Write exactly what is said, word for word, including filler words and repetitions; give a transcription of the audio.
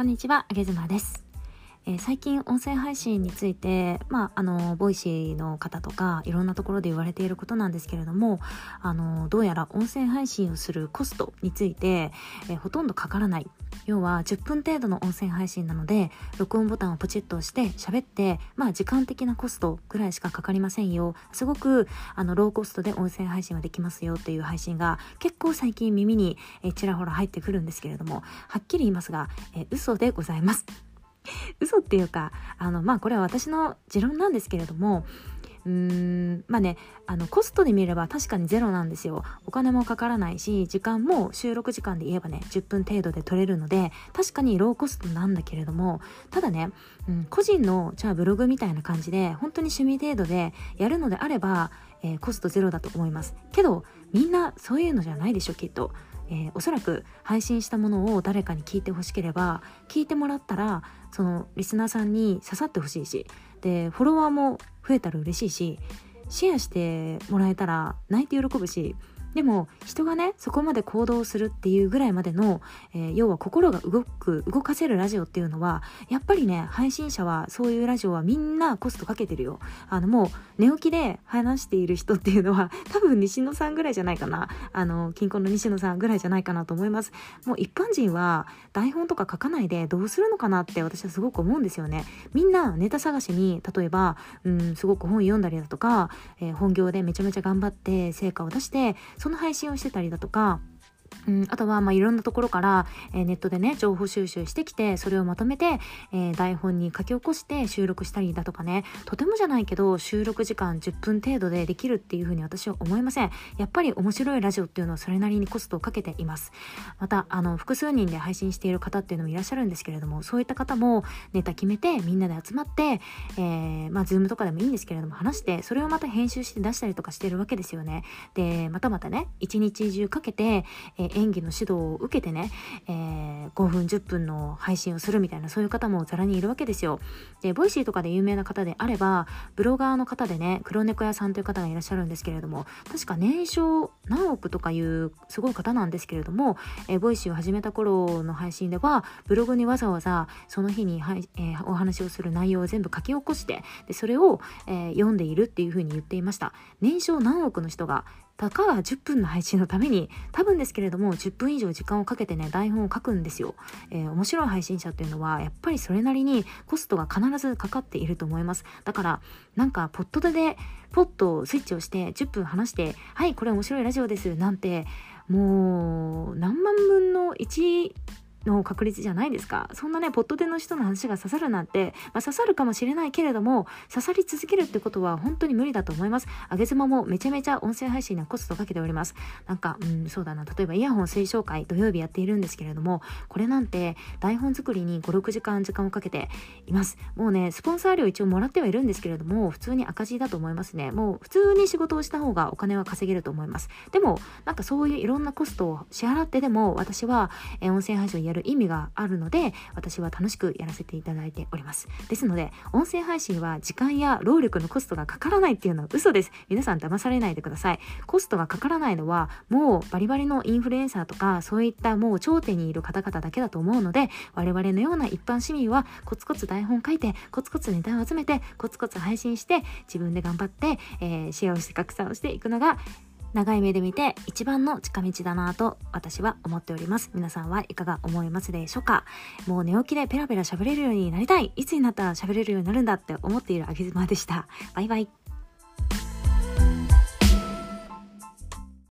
こんにちは、あげずまです。えー、最近音声配信について、まあ、あのボイシーの方とかいろんなところで言われていることなんですけれども、あのどうやら音声配信をするコストについて、えー、ほとんどかからない、要はじゅっぷん程度の音声配信なので録音ボタンをポチッと押して喋って、まあ、時間的なコストぐらいしかかかりませんよ、すごくあのローコストで音声配信はできますよという配信が結構最近耳にえちらほら入ってくるんですけれども、はっきり言いますが、えー、嘘でございます。嘘っていうか、あのまあこれは私の持論なんですけれども、うーんまあねあのコストで見れば確かにゼロなんですよ。お金もかからないし、時間も収録時間で言えばねじゅっぷん程度で取れるので、確かにローコストなんだけれども、ただね、うん、個人のじゃあブログみたいな感じで本当に趣味程度でやるのであれば、えー、コストゼロだと思いますけど、みんなそういうのじゃないでしょきっと。えー、おそらく配信したものを誰かに聞いてほしければ、聞いてもらったらそのリスナーさんに刺さってほしいし、でフォロワーも増えたら嬉しいし、シェアしてもらえたら泣いて喜ぶし、でも人がねそこまで行動するっていうぐらいまでの、えー、要は心が動く動かせるラジオっていうのはやっぱりね、配信者はそういうラジオはみんなコストかけてるよ。あのもう寝起きで話している人っていうのは多分西野さんぐらいじゃないかな、あの近婚の西野さんぐらいじゃないかなと思います。もう一般人は台本とか書かないでどうするのかなって私はすごく思うんですよね。みんなネタ探しに例えばうんすごく本読んだりだとか、えー、本業でめちゃめちゃ頑張って成果を出してその配信をしてたりだとか、うん、あとはまあいろんなところから、えー、ネットでね情報収集してきて、それをまとめて、えー、台本に書き起こして収録したりだとかね、とてもじゃないけど収録時間じゅっぷん程度でできるっていうふうに私は思いません。やっぱり面白いラジオっていうのはそれなりにコストをかけています。またあの複数人で配信している方っていうのもいらっしゃるんですけれども、そういった方もネタ決めてみんなで集まって、えー、まあ Zoom とかでもいいんですけれども話して、それをまた編集して出したりとかしてるわけですよね。でまたまたね一日中かけて、えー演技の指導を受けてね、えー、ごふんじゅっぷんの配信をするみたいな、そういう方もざらにいるわけですよ。でボイシーとかで有名な方であればブロガーの方でね、黒猫屋さんという方がいらっしゃるんですけれども、確か年商何億とかいうすごい方なんですけれども、えー、ボイシーを始めた頃の配信ではブログにわざわざその日に、はいえー、お話をする内容を全部書き起こして、でそれを、えー、読んでいるっていうふうに言っていました。年商何億の人がたかがじゅっぷんの配信のために、多分ですけれどもじゅっぷん以上時間をかけてね台本を書くんですよ。えー、面白い配信者っていうのはやっぱりそれなりにコストが必ずかかっていると思います。だからなんかポッドでポッとスイッチをしてじゅっぷん話して、はい、これ面白いラジオですなんて、もう何万分のいちの確率じゃないですか。そんなねポッドでの人の話が刺さるなんて、まあ、刺さるかもしれないけれども刺さり続けるってことは本当に無理だと思います。あげずまもめちゃめちゃ音声配信にはコストかけております。なんかうんそうだな、例えばイヤホン推奨会土曜日やっているんですけれども、これなんて台本作りにごろくじかん時間をかけています。もうねスポンサー料一応もらってはいるんですけれども、普通に赤字だと思いますね。もう普通に仕事をした方がお金は稼げると思います。でもなんかそういういろんなコストを支払ってでも私は音声配信をややる意味があるので、私は楽しくやらせていただいております。ですので音声配信は時間や労力のコストがかからないっていうのは嘘です。皆さん騙されないでください。コストがかからないのはもうバリバリのインフルエンサーとかそういったもう頂点にいる方々だけだと思うので、我々のような一般市民はコツコツ台本書いてコツコツネタを集めてコツコツ配信して自分で頑張って、えー、シェアをして拡散をしていくのが長い目で見て一番の近道だなと私は思っております。皆さんはいかが思いますでしょうか。もう寝起きでペラペラ喋れるようになりたい、いつになったら喋れるようになるんだって思っているあげずまでした。バイバイ。